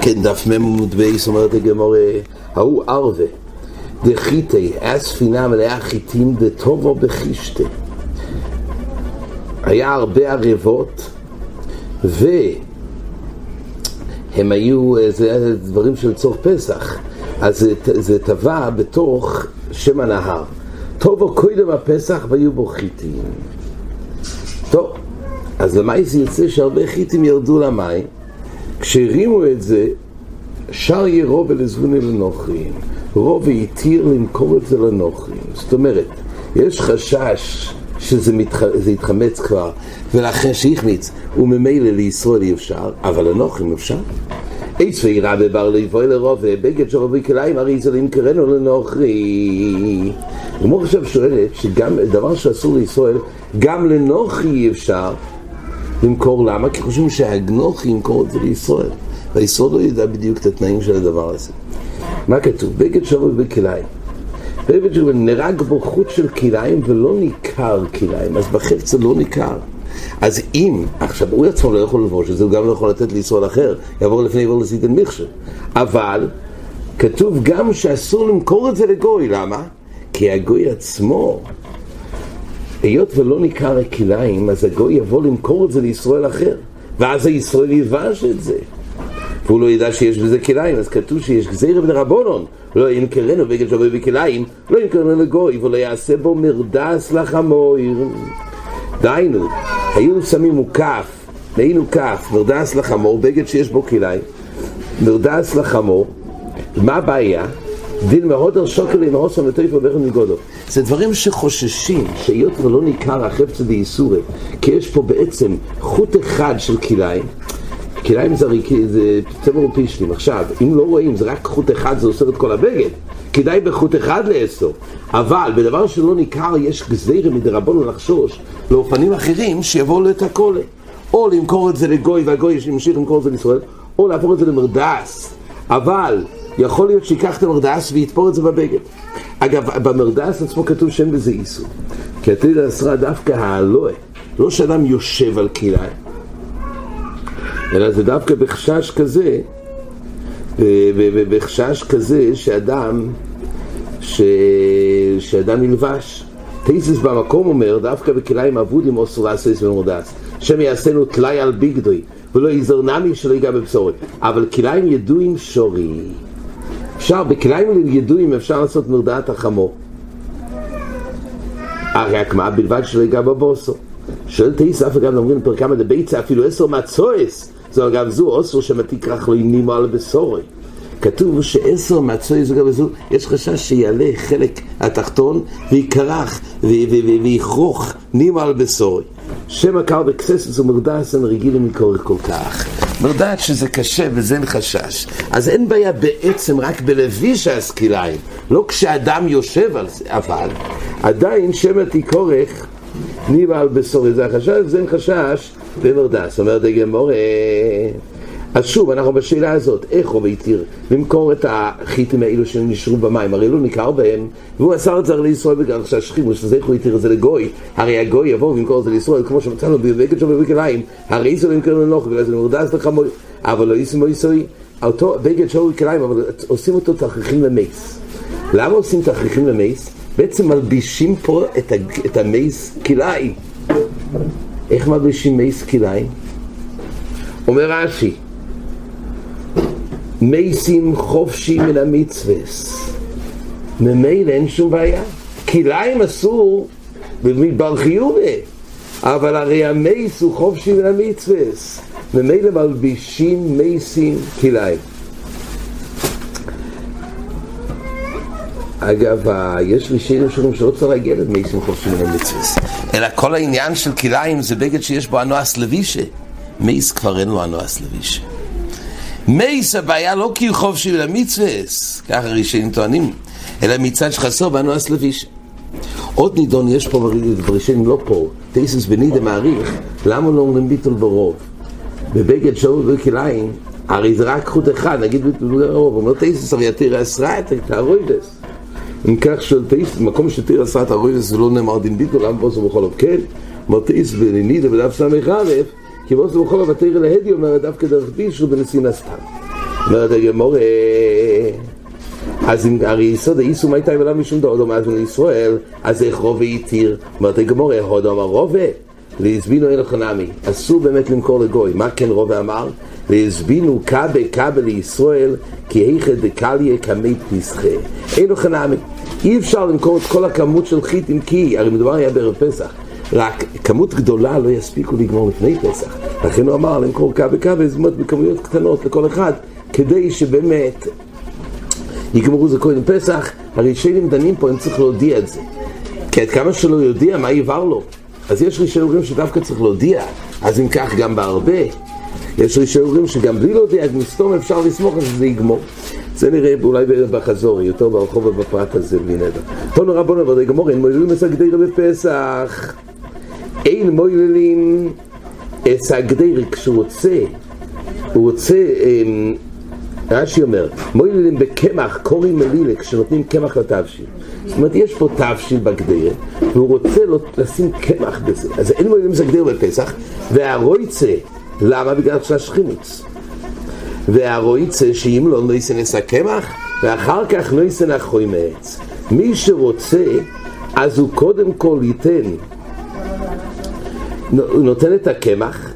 כן, דף ממודבייס אומרת הגמורה, ההוא ערווה, דחיטי, הספינה מלאה חיטים, דטובו בחישטי. היה הרבה ערבות, והם היו, זה דברים של צור פסח, אז זה טבע בתוך שם הנהר. טובו קודם הפסח והיו בו חיטים. טוב, אז למה זה יוצא שהרבה חיטים ירדו למים? כשהרימו את זה, שר ירוב ולזבוני לנוכרים. רוב יתיר למכור את זה לנוכרים. זאת אומרת, יש חשש שזה יתחמץ כבר, ולאחר שיחמיץ, וממילא לישראל אי אפשר, אבל לנוכרים אפשר. עץ ויראה בבר לבוי לרובה, בגד שרובי כליים, הרי זה למכרנו לנוכרי. ומור עכשיו שואלת, שגם דבר שאסור לישראל, גם לנוכרי אי אפשר, למכור. למה? כי חושבים שהגנוכי ימכור את זה לישראל, והישראל לא ידע בדיוק את התנאים של הדבר הזה. מה כתוב? בגד שרוי בכליים, בגד שרוי נרק בו חוץ של כליים ולא ניכר כליים, אז בחפץ זה לא ניכר. אז אם, עכשיו הוא עצמו לא יכול לבוש, אז הוא גם לא יכול לתת לישראל אחר, יעבור לפני עבור לסידן מכשל, אבל כתוב גם שאסור למכור את זה לגוי. למה? כי הגוי עצמו, היות ולא ניכר הכליים, אז הגוי יבוא למכור את זה לישראל אחר, ואז הישראל יבש את זה, והוא לא ידע שיש בזה כליים. אז כתוב שיש גזיר בן רבונון, לא ינקרנו בגד שווה בכליים, לא ינקרנו לגוי, ולא יעשה בו מרדס לחמויר. דיינו, היו שמים מוקף, נהיינו כף, מרדס לחמור, בגד שיש בו כליים, מרדס לחמור. מה הבעיה? דין מהודר שוקל עם הוסם וטויפה ובכן מגודו. זה דברים שחוששים שהיות ולא ניכר החפצה דייסורי, כי יש פה בעצם חוט אחד של כליים. כליים זה צמר ופישלים. עכשיו, אם לא רואים, זה רק חוט אחד, זה עושה את כל הבגד, כדאי בחוט אחד לאסור. אבל בדבר שלא ניכר יש גזירה מדרבנו לחשוש לאופנים אחרים שיבואו לו את הכל, או למכור את זה לגוי והגוי ימשיך למכור את זה לישראל, או להפוך את זה למרדס. אבל יכול להיות שיקח את המרדס ויתפור את זה בבגד. אגב, במרדס עצמו כתוב שם בזה איסור, כי התליל הסרה דווקא האלוה, לא שאדם יושב על כליים, אלא זה דווקא בחשש כזה, בחשש כזה שאדם ילבש. תאיסס במקום אומר, דווקא בכליים עבודים אוסור לעשות במרדס, שם יעשנו תלי על בגדוי ולא יזר נמי שלא ייגע בבשורת. אבל כליים ידועים שורי, אפשר, בכליים ידועים אפשר לעשות מרדעת החמור, רק מה? בלבד שלא ייגע בבוסו. שואל תאיס, אף אגב אומרים פרקם עד הביצה, אפילו עשר מצויס, זו אגב זו עשר שמתיקרח לא ינימו על בשורי. כתוב שעשר מצויס אגב זו, יש חשש שיעלה חלק התחתון ויקרח ויחרוך נימו על בשורי. שם הקר בקסס ומרדס אין רגיל ומקורך כל כך. מרדס שזה קשה וזה אין חשש. אז אין בעיה בעצם רק בלביש השכליים, לא כשאדם יושב על זה, אבל עדיין שם התיקורך ניבה על בשורי, זה החשש, זה אין חשש במרדס. אומרת הגמורה, אז שוב אנחנו בשאלה הזאת, איך הוא ביתיר למכור את החיטים האלו שנשארו במים, הרי לא ניכר בהם, והוא אסר את זה לישראל בגלל שהשחימוש, אז איך הוא יתיר את זה לגוי? הרי הגוי יבוא ומכור את זה לישראל, כמו שמצאנו בבגד שם ובכליים, הרי זה לא נמכר לנוח, בגלל זה מרדס לחמוי, אבל לא ישמו יסוי, אותו בגד שם ובכליים, אבל עושים אותו תכריכים למייס. למה עושים תכריכים למייס? בעצם מלבישים פה את המייס כליים. איך מלבישים מייס כליים? אומר רש"י, מייסים חופשי מן המצווס, ממילא אין שום בעיה, כליים אסור במדבר חיובה, אבל הרי המייס הוא חופשי מן המצווס, ממילא מלבישים מייסים כליים. אגב, יש ראשינו שאומרים שלא צריך להגיע למייסים חופשי מן המצווס, אלא כל העניין של כליים זה בגד שיש בו הנועס לבישה. מייס כבר אין לו הנועס לבישה. מייס הבעיה לא כי הוא חופשי למצווס, ככה ראשיים טוענים, אלא מצד שחסור בנועס לבישה. עוד נידון יש פה בראשיים, לא פה, תאיסס בנידה מעריך, למה לא אומרים ביטול ברוב? בבגד שאול וכליים, הרי זה רק חוט אחד, נגיד ביטול ברוב, אומר תאיסס, הרי התירה אסרה את הרוידס. אם כך שואל תאיסס, מקום שתירה אסרה את הרוידס ולא נאמר דין ביטול, למה פה זה בכל אופן? מרתאיס בנינידה בדף סמך א', כי בו זה בכל הבטר להדי אומרת אף כדרך בישהו בנסינה סתם. אומרת הגמורה, אז הרי יסוד האיסום הייתה עם אליו משום דהודו מאז בני ישראל, אז איך רובה יתיר? אומרת הגמורה, הודו אמר רובה, להזבינו אין חנמי, אסור באמת למכור לגוי. מה כן רובה אמר? להזבינו קאבה קאבה לישראל, כי היכד דקליה קמי פסחה. אין חנמי. אי אפשר למכור את כל הכמות של חית עם קי, הרי מדובר היה בערב פסח. רק כמות גדולה לא יספיקו לגמור לפני פסח. לכן הוא אמר למכור קאבה קאבה, זאת אומרת בכמויות קטנות לכל אחד, כדי שבאמת יגמרו זה קודם פסח. הרי שאלים דנים פה, הם צריך להודיע את זה. כי עד כמה שלא יודיע, מה יעבר לו? אז יש רישי אומרים שדווקא צריך להודיע, אז אם כך גם בהרבה. יש רישי אומרים שגם בלי להודיע, אז מסתום אפשר לסמוך על זה יגמור. זה נראה אולי בחזור, יותר ברחוב ובפרט הזה בלי נדע. תונו רבון עבודי גמור, אין מועילים אסגדי רבי פסח. אין מועילים אסגדי כשהוא רוצה. הוא רוצה, רש"י אומר, מועילים בקמח, קוראים מלילה, כשנותנים קמח לתבשיל. זאת אומרת, יש פה תבשיל בגדיר, והוא רוצה לשים קמח בזה. אז אין מועילים אסגדי רבי פסח, והרויצה, למה? בגלל שהשכימוץ. והרויצה שאם לא נויסן את הקמח ואחר כך נויסן החוימץ. מי שרוצה אז הוא קודם כל נותן את הקמח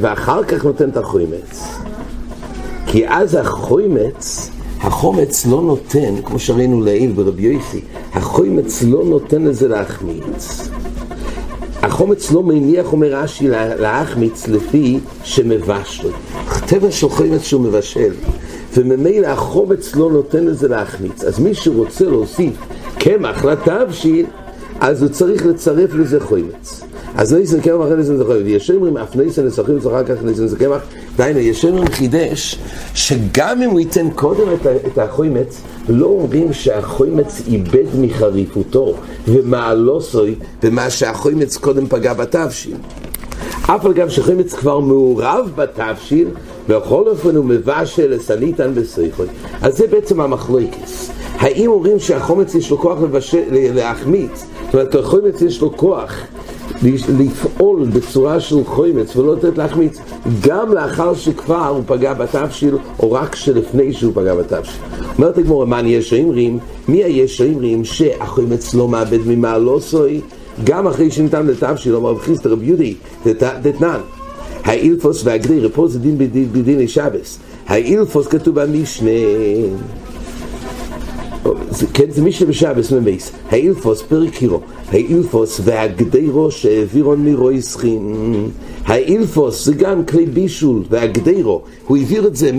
ואחר כך נותן את החוימץ, כי אז החומץ לא נותן, כמו שראינו לעיל ברבי יוסי, החוימץ לא נותן לזה להחמיץ. החומץ לא מניח, אומר רש"י, להחמיץ לפי שמבשל. טבע של חומץ שהוא מבשל, וממילא החומץ לא נותן לזה להחמיץ. אז מי שרוצה להוסיף קמח לתבשיל, אז הוא צריך לצרף לזה חומץ. אז ניסן קמח אחרי ניסן זה חומץ, וישמרים אף ניסן לסחים ואחר כך ניסן זה קמח. דיינו, ישמרים חידש שגם אם הוא ייתן קודם את החומץ, לא אומרים שהחומץ איבד מחריפותו ומעלו סוי ומה שהחומץ קודם פגע בתבשיל. אף על גב שחומץ כבר מעורב בתבשיל, בכל אופן הוא מבשל לסליטן בסריחוי. אז זה בעצם המחלוקס. האם אומרים שהחומץ יש לו כוח להחמיץ? זאת אומרת, החומץ יש לו כוח לפעול בצורה של חומץ ולא לתת להחמיץ גם לאחר שכבר הוא פגע בתבשיל או רק שלפני שהוא פגע בתבשיל. אומרת הגמרא, מה יש שאומרים? מי יש שאומרים שהחומץ לא מאבד ממעלו סוי גם אחרי שניתן לתבשיל? אומר בחיסטא רבי יהודי דתנן האילפוס והגדיר, פה זה דין בדיני שבס. האילפוס כתוב במשנה, כן, זה משנה בשבס ממייס. האילפוס פרק הירו, האילפוס והגדירו שהעבירון מרויסחים. האילפוס זה גם כלי בישול, והגדירו הוא העביר את זה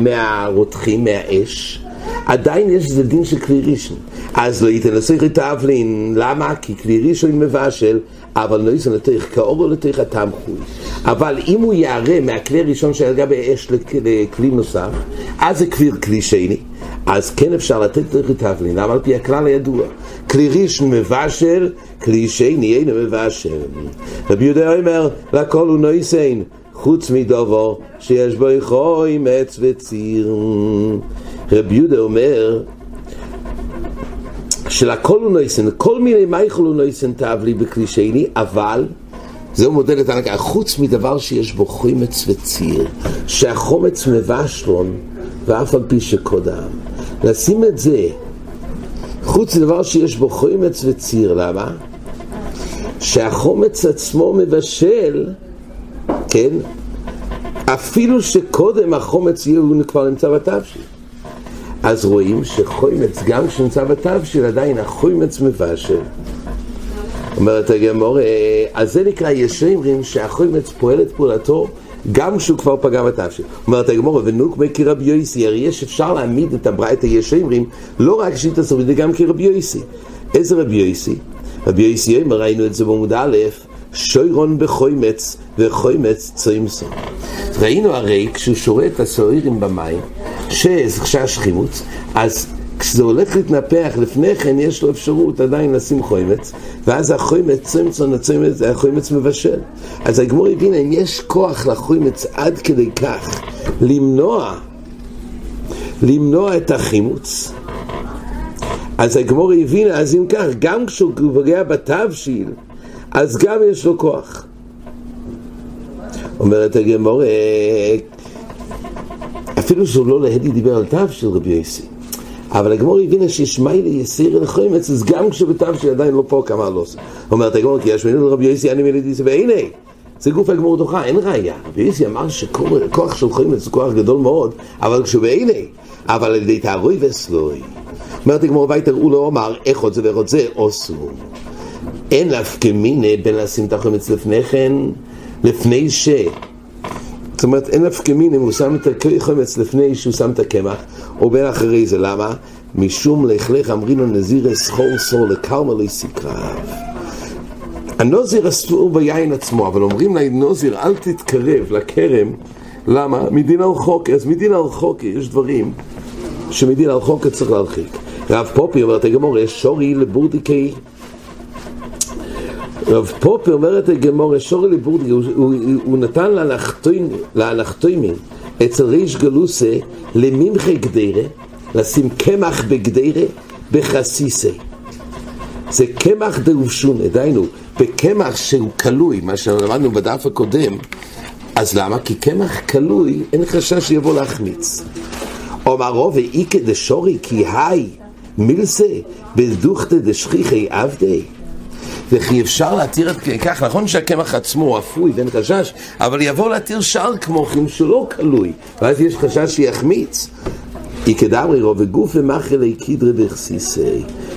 מהרותחים, מהאש. עדיין יש איזה דין של כלי ראשון, אז לא ייתן לסריך לתאבלין. למה? כי כלי ראשון מבשל, אבל לא ייתן לתאיך כאור או לתאיך הטעם חוי. אבל אם הוא יערה מהכלי הראשון שהלגע באש לכלי נוסף, אז זה כלי שני, אז כן אפשר לתת לתאיך לתאבלין. למה? על פי הכלל הידוע, כלי ראשון מבשל, כלי שני אינו מבשל. רבי יהודה אומר, לכל הוא לא ייתן חוץ מדובו שיש בו חוי מעץ וציר. רבי יהודה אומר שלכל הוא נויסן, כל מיני מייכל הוא נויסן תאבלי בכלי שני, אבל זהו מודל את הנקה, חוץ מדבר שיש בו חומץ וציר, שהחומץ מבשלון ואף על פי שקודם. לשים את זה, חוץ מדבר שיש בו חומץ וציר, למה? שהחומץ עצמו מבשל, כן? אפילו שקודם החומץ יהיה הוא כבר נמצא בתבשיל. אז רואים שחוימץ גם שנמצא בתבשיל עדיין החוימץ מבשל. אומרת הגמרא, אז זה נקרא ישרים שהחוימץ פועל את פעולתו גם כשהוא כבר פגע בתבשיל. אומרת הגמרא, ונוקמה כרבי יוסי, הרי יש אפשר להעמיד את הברייתא ישרים לא רק שיטה סברידא גם כרבי יוסי. איזה רבי יוסי? רבי יוסי אומר, ראינו את זה בעמוד א', שוירון בחוימץ וחוימץ צוימסו. ראינו הרי כשהוא שורה את הסוהרים במים שהשחימוץ, אז כשזה הולך להתנפח לפני כן יש לו אפשרות עדיין לשים חוימץ, ואז החוימץ צוימסון, החוימץ מבשל. אז הגמור הבינה, אם יש כוח לחוימץ עד כדי כך למנוע את החימוץ, אז הגמור הבינה, אז אם כך גם כשהוא פוגע בתבשיל אז גם יש לו כוח. אומרת הגמרא, אפילו שהוא לא להדי דיבר על תו של רבי יוסי, אבל הגמרא הבינה שיש מיילה יסיר לחומץ, אז גם כשבתו שעדיין לא פה כמה לא עושה. אומרת הגמרא, כי יש מיילה לרבי יוסי, אני מיילה דיסה, והנה, זה גוף הגמרא דוחה, אין ראייה. רבי יוסי אמר שכוח של חומץ זה כוח גדול מאוד, אבל כשבהנה, אבל על ידי תערוי וסלוי. אומרת הגמרא, בית הראו לא אמר, איך עוד זה ואיך עוד זה, עושו. אין להפקה מיני בין לשים את החומץ לפני כן, לפני ש... זאת אומרת, אין להפקה מיני, הוא שם את החומץ לפני שהוא שם את הקמח, או בין אחרי זה, למה? משום להחלך אמרינו נזיר אסחור סור לקרמלי סקרב. הנוזיר אסור ביין עצמו, אבל אומרים לנוזיר, אל תתקרב לקרם, למה? מדין הרחוק, אז מדין הרחוק יש דברים שמדין הרחוק צריך להרחיק. רב פופי אומרת, הגמור, יש שורי לבורדיקי, רב פופי אומרת הגמור, שורי לבורדיקי, הוא נתן להנחתוימים אצל ריש גלוסה למימחי גדירה, לשים קמח בגדירה בחסיסה. זה קמח דרופשון, עדיינו, בקמח שהוא קלוי, מה שלמדנו בדף הקודם. אז למה? כי קמח קלוי, אין חשש שיבוא להחמיץ. אומר רובה, איקה דשורי, כי היי, מילסה, בדוכת דשכיחי עבדי. וכי אפשר להתיר כך, נכון שהקמח עצמו אפוי ואין חשש, אבל יבוא להתיר שער כמוכם שלא קלוי, ואז יש חשש שיחמיץ. איקדאמרי רובה גוף ומחלי קידרי בחסיסי.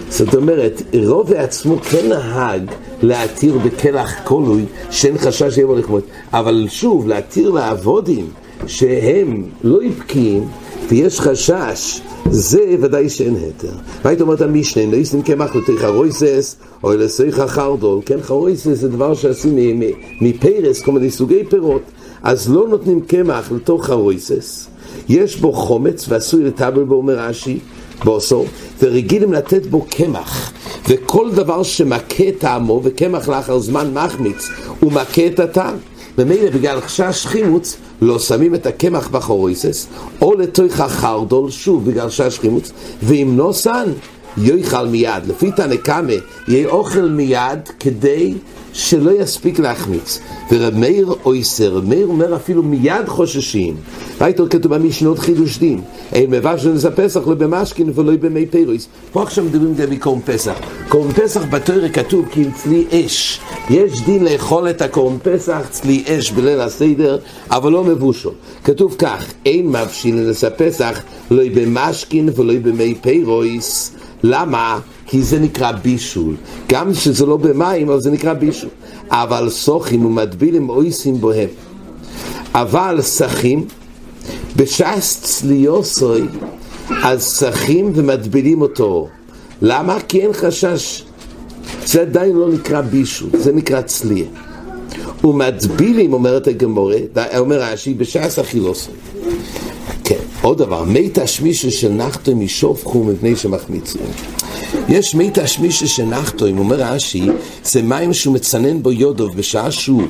זאת אומרת, רובה עצמו כן נהג להתיר בקלח קלוי שאין חשש שיבוא לחמות, אבל שוב, להתיר לעבודים שהם לא יפקים ויש חשש, זה ודאי שאין היתר. והיית אומרת המשנה, לא יסנים כמח לתיך הרויסס או אלסריך החרדול, כן, חרויסס זה דבר שעשים מפרס, כל מיני סוגי פירות, אז לא נותנים כמח לתוך הרויסס, יש בו חומץ ועשוי לטבל בו מרשי בעוסו, ורגילים לתת בו כמח, וכל דבר שמכה טעמו, וכמח לאחר זמן מחמיץ, הוא מכה את הטעם, ומילא בגלל חשש חימוץ, לא שמים את הכמח בחוריסס, או לתוך החרדול, שוב בגלל חשש חימוץ, ואם נוסן, יאכל מיד, לפי תנקמה, יהיה אוכל מיד, כדי שלא יספיק להחמיץ. ורמיר אויסר, מיר אומר אפילו מיד חוששים. ראיתו כתובה משנות חידוש דין, אין מבשן זה פסח לא במשכין ולא במי פירויס. פה עכשיו מדברים גם מקום פסח. קורם פסח בתורה כתוב כי עם צלי אש. יש דין לאכול את הקורם פסח צלי אש בליל הסדר, אבל לא מבושו. כתוב כך, אין מבשין זה פסח לא במשכין ולא במי פירויס. למה? כי זה נקרא בישול. גם שזה לא במים, אבל זה נקרא בישול. אבל סוחים ומדבילים אויסים בוהם. אבל סחים, בשעס צליוסוי, אז סחים ומדבילים אותו. למה? כי אין חשש. זה עדיין לא נקרא בישול, זה נקרא צליה. ומדבילים, אומרת הגמורה, אומר האשי, בשעס אכילוסוי. כן, עוד דבר, מי תשמישו שנחתו משופחו מבני שמחמיצו. יש מי תשמישו שנחתו, אם אומר האשי, זה מים שהוא מצנן בו יודוב בשעה שהוא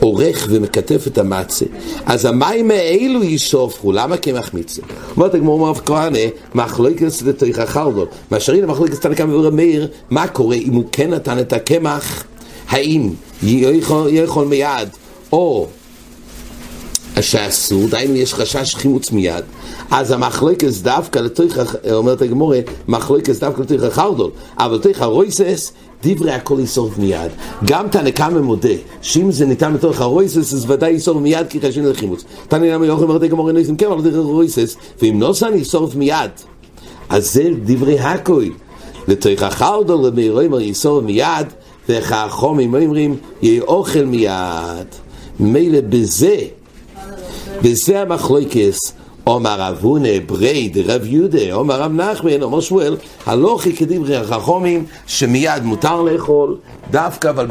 עורך ומקטף את המצה, אז המים האלו ישופחו, למה? כי מחמיצו. אומרת הגמור מרב כהנה, מחלוקת לתוך החרדול, מאשרין המחלוקת תנקמה ורמיר, מה קורה אם הוא כן נתן את הקמח, האם יאכל מיד, או... שאסור, דיינו יש חשש חימוץ מיד, אז המחלוקס דווקא לתוך, אומרת הגמורה, מחלוקס דווקא לתוך החרדול, אבל לתוך הרויסס, דברי הכל יסוף מיד. גם תנקם ממודה, שאם זה ניתן לתוך הרויסס, אז ודאי יסוף מיד, כי חשבים לחימוץ. תנקם יוכל אומרת הגמורה, נעשים כמה לתוך הרויסס, ואם נוסן יסוף מיד, אז זה דברי הכל. לתוך החרדול, ומאירוימר יסוף מיד, וכחום אם אומרים, יהיה אוכל מיד. מילא בזה, וזה המחלוקס, אומר אבונה, ברייד, רב יהודה, אומר רב נחמן, אומר שמואל, הלוכי כדברי החכמים, שמיד מותר לאכול, דווקא אבל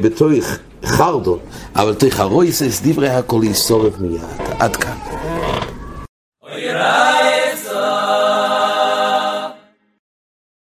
בתוך חרדון, אבל בתוך הרויסס, דברי הכל יסורף מיד. עד כאן.